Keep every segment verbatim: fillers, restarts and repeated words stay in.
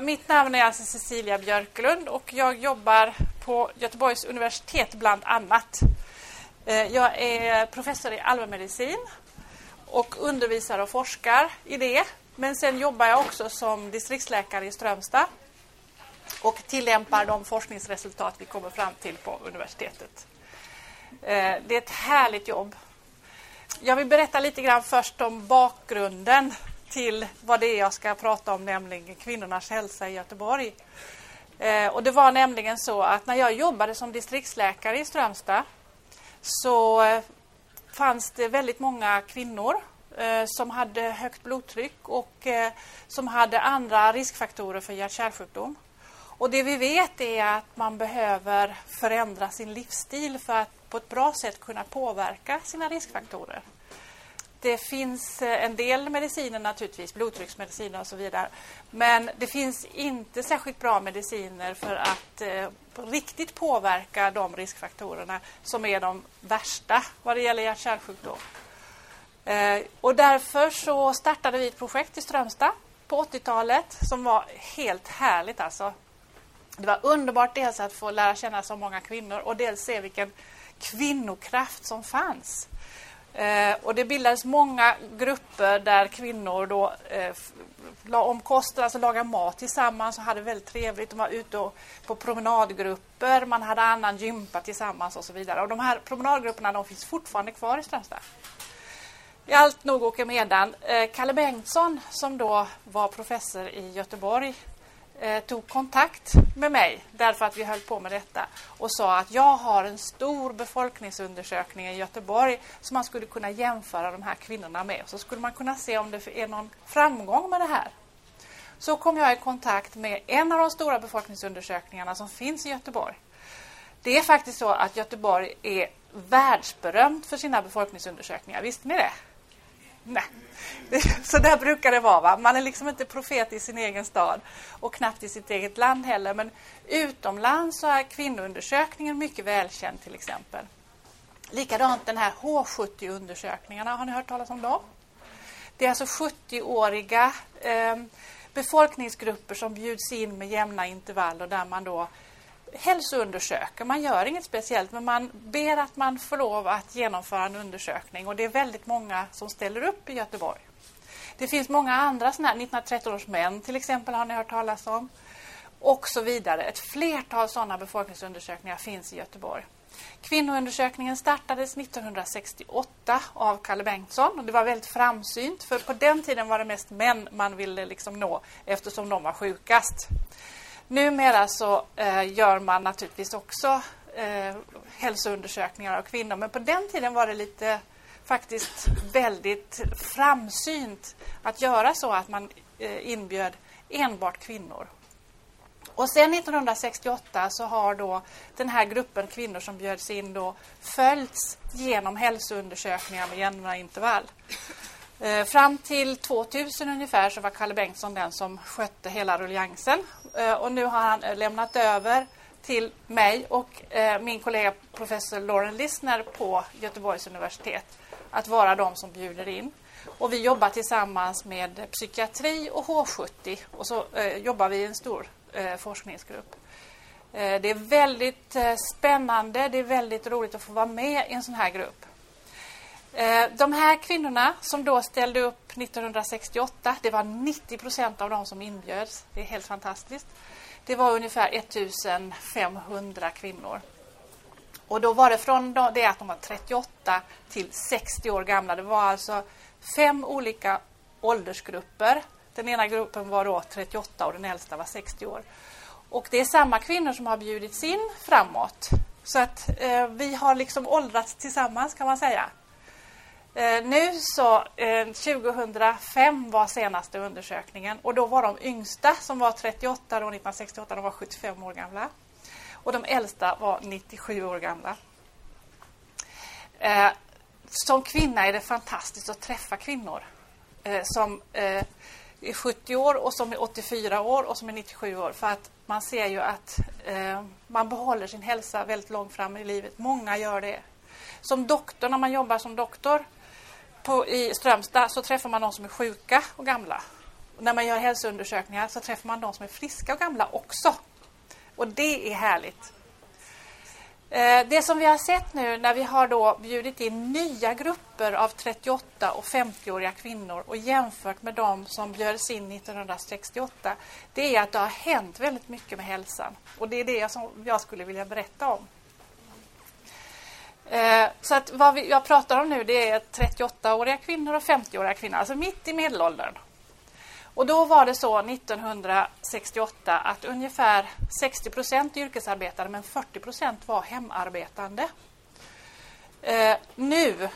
Mitt namn är alltså Cecilia Björklund och jag jobbar på Göteborgs universitet bland annat. Jag är professor i allmänmedicin och undervisar och forskar i det. Men sen jobbar jag också som distriktsläkare i Strömstad och tillämpar de forskningsresultat vi kommer fram till på universitetet. Det är ett härligt jobb. Jag vill berätta lite grann först om bakgrunden till vad det är jag ska prata om, nämligen kvinnornas hälsa i Göteborg. Eh, och det var nämligen så att när jag jobbade som distriktsläkare i Strömstad så eh, fanns det väldigt många kvinnor eh, som hade högt blodtryck och eh, som hade andra riskfaktorer för hjärt-kärlsjukdom. Och det vi vet är att man behöver förändra sin livsstil för att på ett bra sätt kunna påverka sina riskfaktorer. Det finns en del mediciner naturligtvis, blodtrycksmediciner och så vidare. Men det finns inte särskilt bra mediciner för att eh, riktigt påverka de riskfaktorerna som är de värsta vad det gäller hjärt-kärlsjukdom. Eh, och därför så startade vi ett projekt i Strömstad på åttiotalet som var helt härligt alltså. Det var underbart dels att få lära känna så många kvinnor och dels se vilken kvinnokraft som fanns. Eh, och det bildades många grupper där kvinnor då eh, la om kosten, alltså lagade mat tillsammans och hade väldigt trevligt. De var ute och, på promenadgrupper, man hade annan gympa tillsammans och så vidare. Och de här promenadgrupperna de finns fortfarande kvar i Strömstad. I allt nog åker medan. Eh, Calle Bengtsson som då var professor i Göteborg eh, tog kontakt med mig därför att vi höll på med detta och sa att jag har en stor befolkningsundersökning i Göteborg som man skulle kunna jämföra de här kvinnorna med. Så skulle man kunna se om det är någon framgång med det här. Så kom jag i kontakt med en av de stora befolkningsundersökningarna som finns i Göteborg. Det är faktiskt så att Göteborg är världsberömt för sina befolkningsundersökningar. Visste ni det? Nej, så där brukar det vara. Va? Man är liksom inte profet i sin egen stad och knappt i sitt eget land heller. Men utomlands så är kvinnoundersökningen mycket välkänd till exempel. Likadant den här H sjuttio-undersökningarna, har ni hört talas om dem? Det är alltså sjuttioåriga eh, befolkningsgrupper som bjuds in med jämna intervall och där man då hälsoundersöker. Man gör inget speciellt men man ber att man får lov att genomföra en undersökning och det är väldigt många som ställer upp i Göteborg. Det finns många andra sådana här, nittonhundratretton års män till exempel har ni hört talas om och så vidare. Ett flertal sådana befolkningsundersökningar finns i Göteborg. Kvinnoundersökningen startades nittonhundrasextioåtta av Calle Bengtsson och det var väldigt framsynt för på den tiden var det mest män man ville liksom nå eftersom de var sjukast. Numera så eh, gör man naturligtvis också eh, hälsoundersökningar av kvinnor. Men på den tiden var det lite faktiskt väldigt framsynt att göra så att man eh, inbjöd enbart kvinnor. Och sen nittonhundrasextioåtta så har då den här gruppen kvinnor som bjöds in då följts genom hälsoundersökningar med jämna intervall. Eh, fram till tvåtusen ungefär så var Calle Bengtsson den som skötte hela ruljansen eh, och nu har han lämnat över till mig och eh, min kollega professor Lauren Lissner på Göteborgs universitet att vara de som bjuder in. Och vi jobbar tillsammans med psykiatri och H sjuttio och så eh, jobbar vi i en stor eh, forskningsgrupp. Eh, det är väldigt eh, spännande, det är väldigt roligt att få vara med i en sån här grupp. De här kvinnorna som då ställde upp nittonhundrasextioåtta, det var nittio procent av de som inbjöds. Det är helt fantastiskt. Det var ungefär ettusenfemhundra kvinnor. Och då var det från det att de var trettioåtta till sextio år gamla. Det var alltså fem olika åldersgrupper. Den ena gruppen var då trettioåtta och den äldsta var sextio år. Och det är samma kvinnor som har bjudits in framåt. Så att eh, vi har liksom åldrats tillsammans kan man säga. Eh, nu så, eh, tjugohundrafem var senaste undersökningen och då var de yngsta som var trettioåtta då nittonhundrasextioåtta, de var sjuttiofem år gamla. Och de äldsta var nittiosju år gamla. Eh, som kvinna är det fantastiskt att träffa kvinnor eh, som eh, är sjuttio år och som är åttiofyra år och som är nittiosju år. För att man ser ju att eh, man behåller sin hälsa väldigt långt fram i livet. Många gör det. Som doktor, när man jobbar som doktor På, i Strömstad så träffar man de som är sjuka och gamla. när man gör hälsoundersökningar så träffar man de som är friska och gamla också. Och det är härligt. Det som vi har sett nu när vi har då bjudit in nya grupper av trettioåtta- och femtioåriga kvinnor och jämfört med de som bjöds in nittonhundrasextioåtta, det är att det har hänt väldigt mycket med hälsan. Och det är det som jag skulle vilja berätta om. Så att vad vi, jag pratar om nu, det är trettioåttaåriga kvinnor och femtioåriga kvinnor, alltså mitt i medelåldern. Och då var det så nittonhundrasextioåtta att ungefär sextio procent yrkesarbetade men fyrtio procent var hemarbetande. Eh, nu,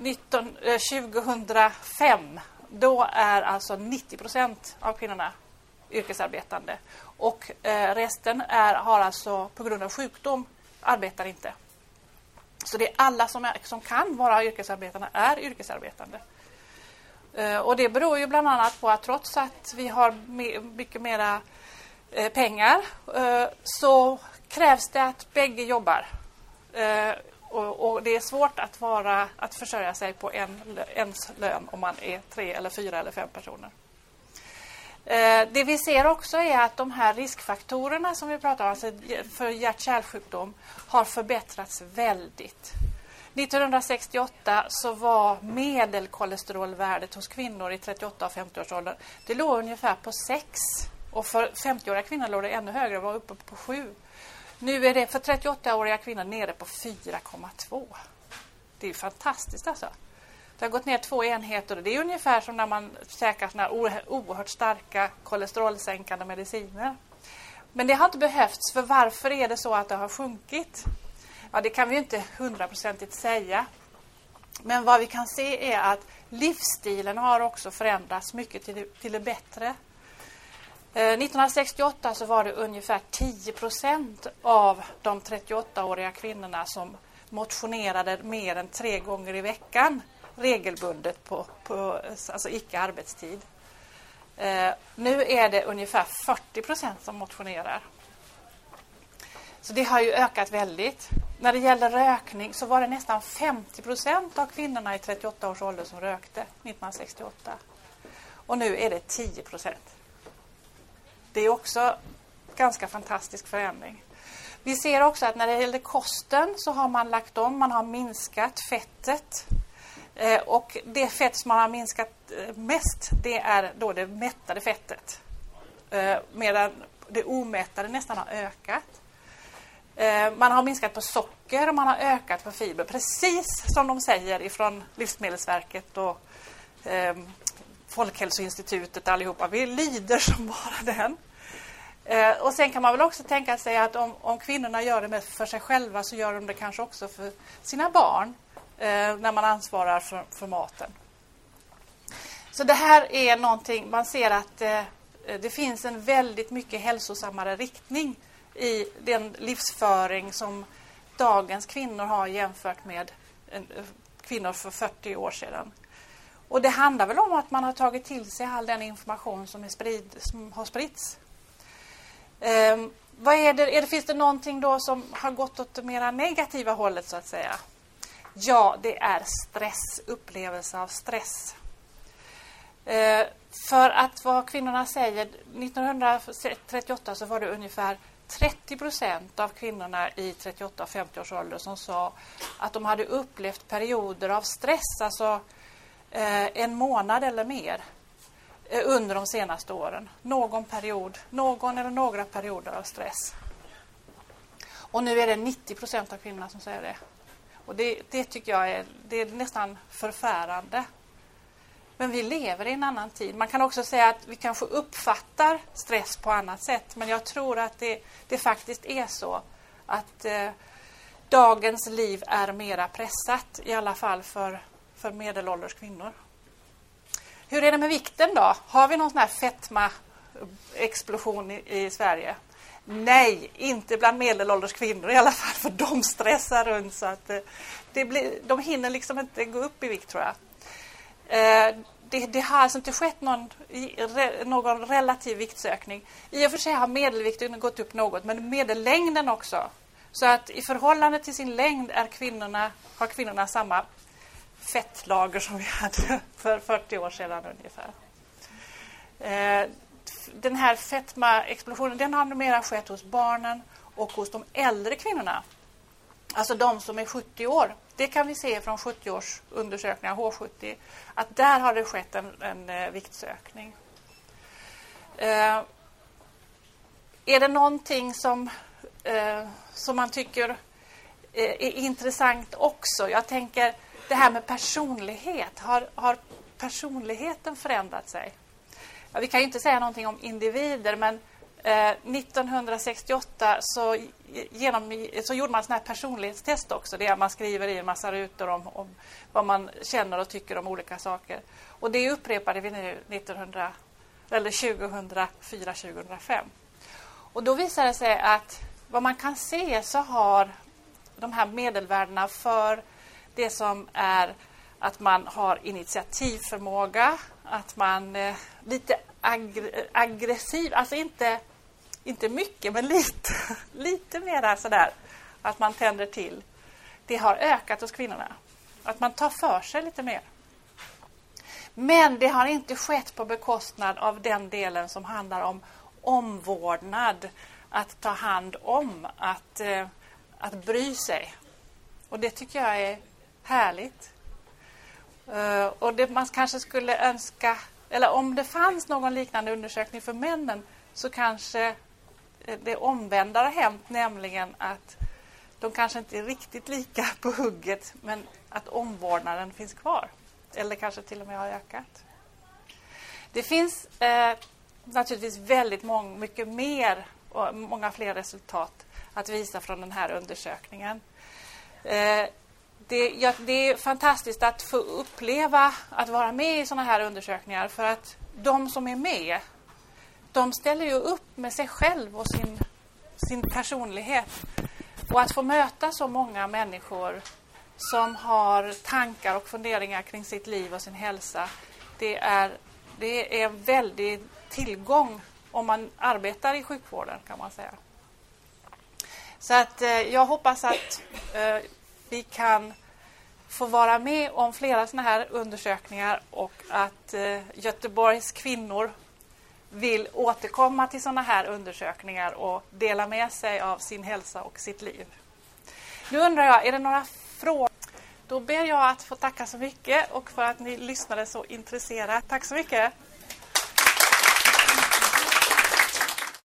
nitton, eh, tjugohundrafem, då är alltså nittio procent av kvinnorna yrkesarbetande. Och eh, resten är, har alltså på grund av sjukdom arbetar inte. Så det är alla som, är, som kan vara yrkesarbetande är yrkesarbetande. Och det beror ju bland annat på att trots att vi har mycket mera pengar så krävs det att bägge jobbar. Och det är svårt att, vara, att försörja sig på en, ens lön om man är tre eller fyra eller fem personer. Det vi ser också är att de här riskfaktorerna som vi pratar om, alltså för hjärt-kärlsjukdom, har förbättrats väldigt. nittonhundrasextioåtta så var medelkolesterolvärdet hos kvinnor i trettioåtta- och femtio-årsåldern, det låg ungefär på sex. Och för femtioåriga kvinnor låg det ännu högre, var uppe på sju. Nu är det för trettioåttaåriga kvinnor nere på fyra komma två. Det är ju fantastiskt alltså. Det har gått ner två enheter och det är ungefär som när man käkar såna oerhört starka kolesterolsänkande mediciner. Men det har inte behövts, för varför är det så att det har sjunkit? Ja, det kan vi inte hundraprocentigt säga. Men vad vi kan se är att livsstilen har också förändrats mycket till det, till det bättre. Eh, nittonhundrasextioåtta så var det ungefär tio procent av de trettioåttaåriga kvinnorna som motionerade mer än tre gånger i veckan regelbundet på, på alltså icke-arbetstid. Eh, nu är det ungefär fyrtio procent som motionerar. Så det har ju ökat väldigt. När det gäller rökning så var det nästan femtio procent av kvinnorna i trettioåtta års ålder som rökte nittonhundrasextioåtta. Och nu är det tio procent. Det är också ganska fantastisk förändring. Vi ser också att när det gäller kosten så har man lagt om, man har minskat fettet. Eh, och det fett som man har minskat mest, det är då det mättade fettet. Eh, medan det omättade nästan har ökat. Man har minskat på socker och man har ökat på fiber. Precis som de säger ifrån Livsmedelsverket och eh, Folkhälsoinstitutet allihopa. Vi lider som bara den. Eh, och sen kan man väl också tänka sig att om, om kvinnorna gör det för sig själva så gör de det kanske också för sina barn. Eh, när man ansvarar för, för maten. Så det här är någonting, man ser att eh, det finns en väldigt mycket hälsosammare riktning i den livsföring som dagens kvinnor har jämfört med kvinnor för fyrtio år sedan. Och det handlar väl om att man har tagit till sig all den information som, är sprid, som har spritts. Ehm, vad är det, är det, finns det någonting då som har gått åt det mera negativa hållet så att säga? Ja, det är stress, upplevelse av stress. Ehm, för att vad kvinnorna säger, nittonhundratrettioåtta så var det ungefär trettio procent av kvinnorna i trettioåtta och femtio års ålder som sa att de hade upplevt perioder av stress, alltså eh, en månad eller mer eh, under de senaste åren. Någon period, någon eller några perioder av stress. Och nu är det nittio procent av kvinnorna som säger det. Och det, det tycker jag är, det är nästan förfärande. Men vi lever i en annan tid. Man kan också säga att vi kanske uppfattar stress på annat sätt. Men jag tror att det, det faktiskt är så att eh, dagens liv är mera pressat. I alla fall för, för medelålders kvinnor. Hur är det med vikten då? Har vi någon sån här fetma-explosion i, i Sverige? Nej, inte bland medelålders kvinnor i alla fall. För de stressar runt så att eh, det blir, de hinner liksom inte gå upp i vikt tror jag. Eh, det, det har alltså inte skett någon, re, någon relativ viktsökning. I och för sig har medelvikten gått upp något, men medellängden också. Så att i förhållande till sin längd är kvinnorna, har kvinnorna samma fettlager som vi hade för fyrtio år sedan ungefär. Den här fetmaexplosionen, den har numera skett hos barnen och hos de äldre kvinnorna. Alltså de som är sjuttio år. Det kan vi se från sjuttio års undersökningar, H sjuttio, att där har det skett en, en viktsökning. Eh, är det någonting som, eh, som man tycker eh, är intressant också? Jag tänker det här med personlighet. Har, har personligheten förändrat sig? Ja, vi kan ju inte säga någonting om individer, men eh, nittonhundrasextioåtta så, genom, så gjorde man sådana här personlighetstest också. Där man skriver i en massa rutor om, om vad man känner och tycker om olika saker. Och det upprepade vi nu nittonhundra eller tjugohundrafyra tjugohundrafem. Och då visar det sig att vad man kan se så har de här medelvärdena för det som är att man har initiativförmåga, att man eh, lite ag- aggressiv, alltså inte, inte mycket men lite, lite mer sådär, att man tänder till. Det har ökat hos kvinnorna, att man tar för sig lite mer. Men det har inte skett på bekostnad av den delen som handlar om omvårdnad, att ta hand om, att, eh, att bry sig. Och det tycker jag är härligt. Uh, och det man kanske skulle önska, eller om det fanns någon liknande undersökning för männen, så kanske det omvända har hänt, nämligen att de kanske inte är riktigt lika på hugget, men att omvårdnaden finns kvar. Eller kanske till och med har ökat. Det finns eh, naturligtvis väldigt mång- mycket mer och många fler resultat att visa från den här undersökningen. Eh, det, ja, det är fantastiskt att få uppleva att vara med i sådana här undersökningar, för att de som är med, de ställer ju upp med sig själv och sin, sin personlighet. Och att få möta så många människor som har tankar och funderingar kring sitt liv och sin hälsa. Det är, det är en väldig tillgång om man arbetar i sjukvården, kan man säga. Så att eh, jag hoppas att eh, vi kan få vara med om flera sådana här undersökningar, och att eh, Göteborgs kvinnor vill återkomma till sådana här undersökningar och dela med sig av sin hälsa och sitt liv. Nu undrar jag, är det några frågor? Då ber jag att få tacka så mycket och för att ni lyssnade så intresserat. Tack så mycket!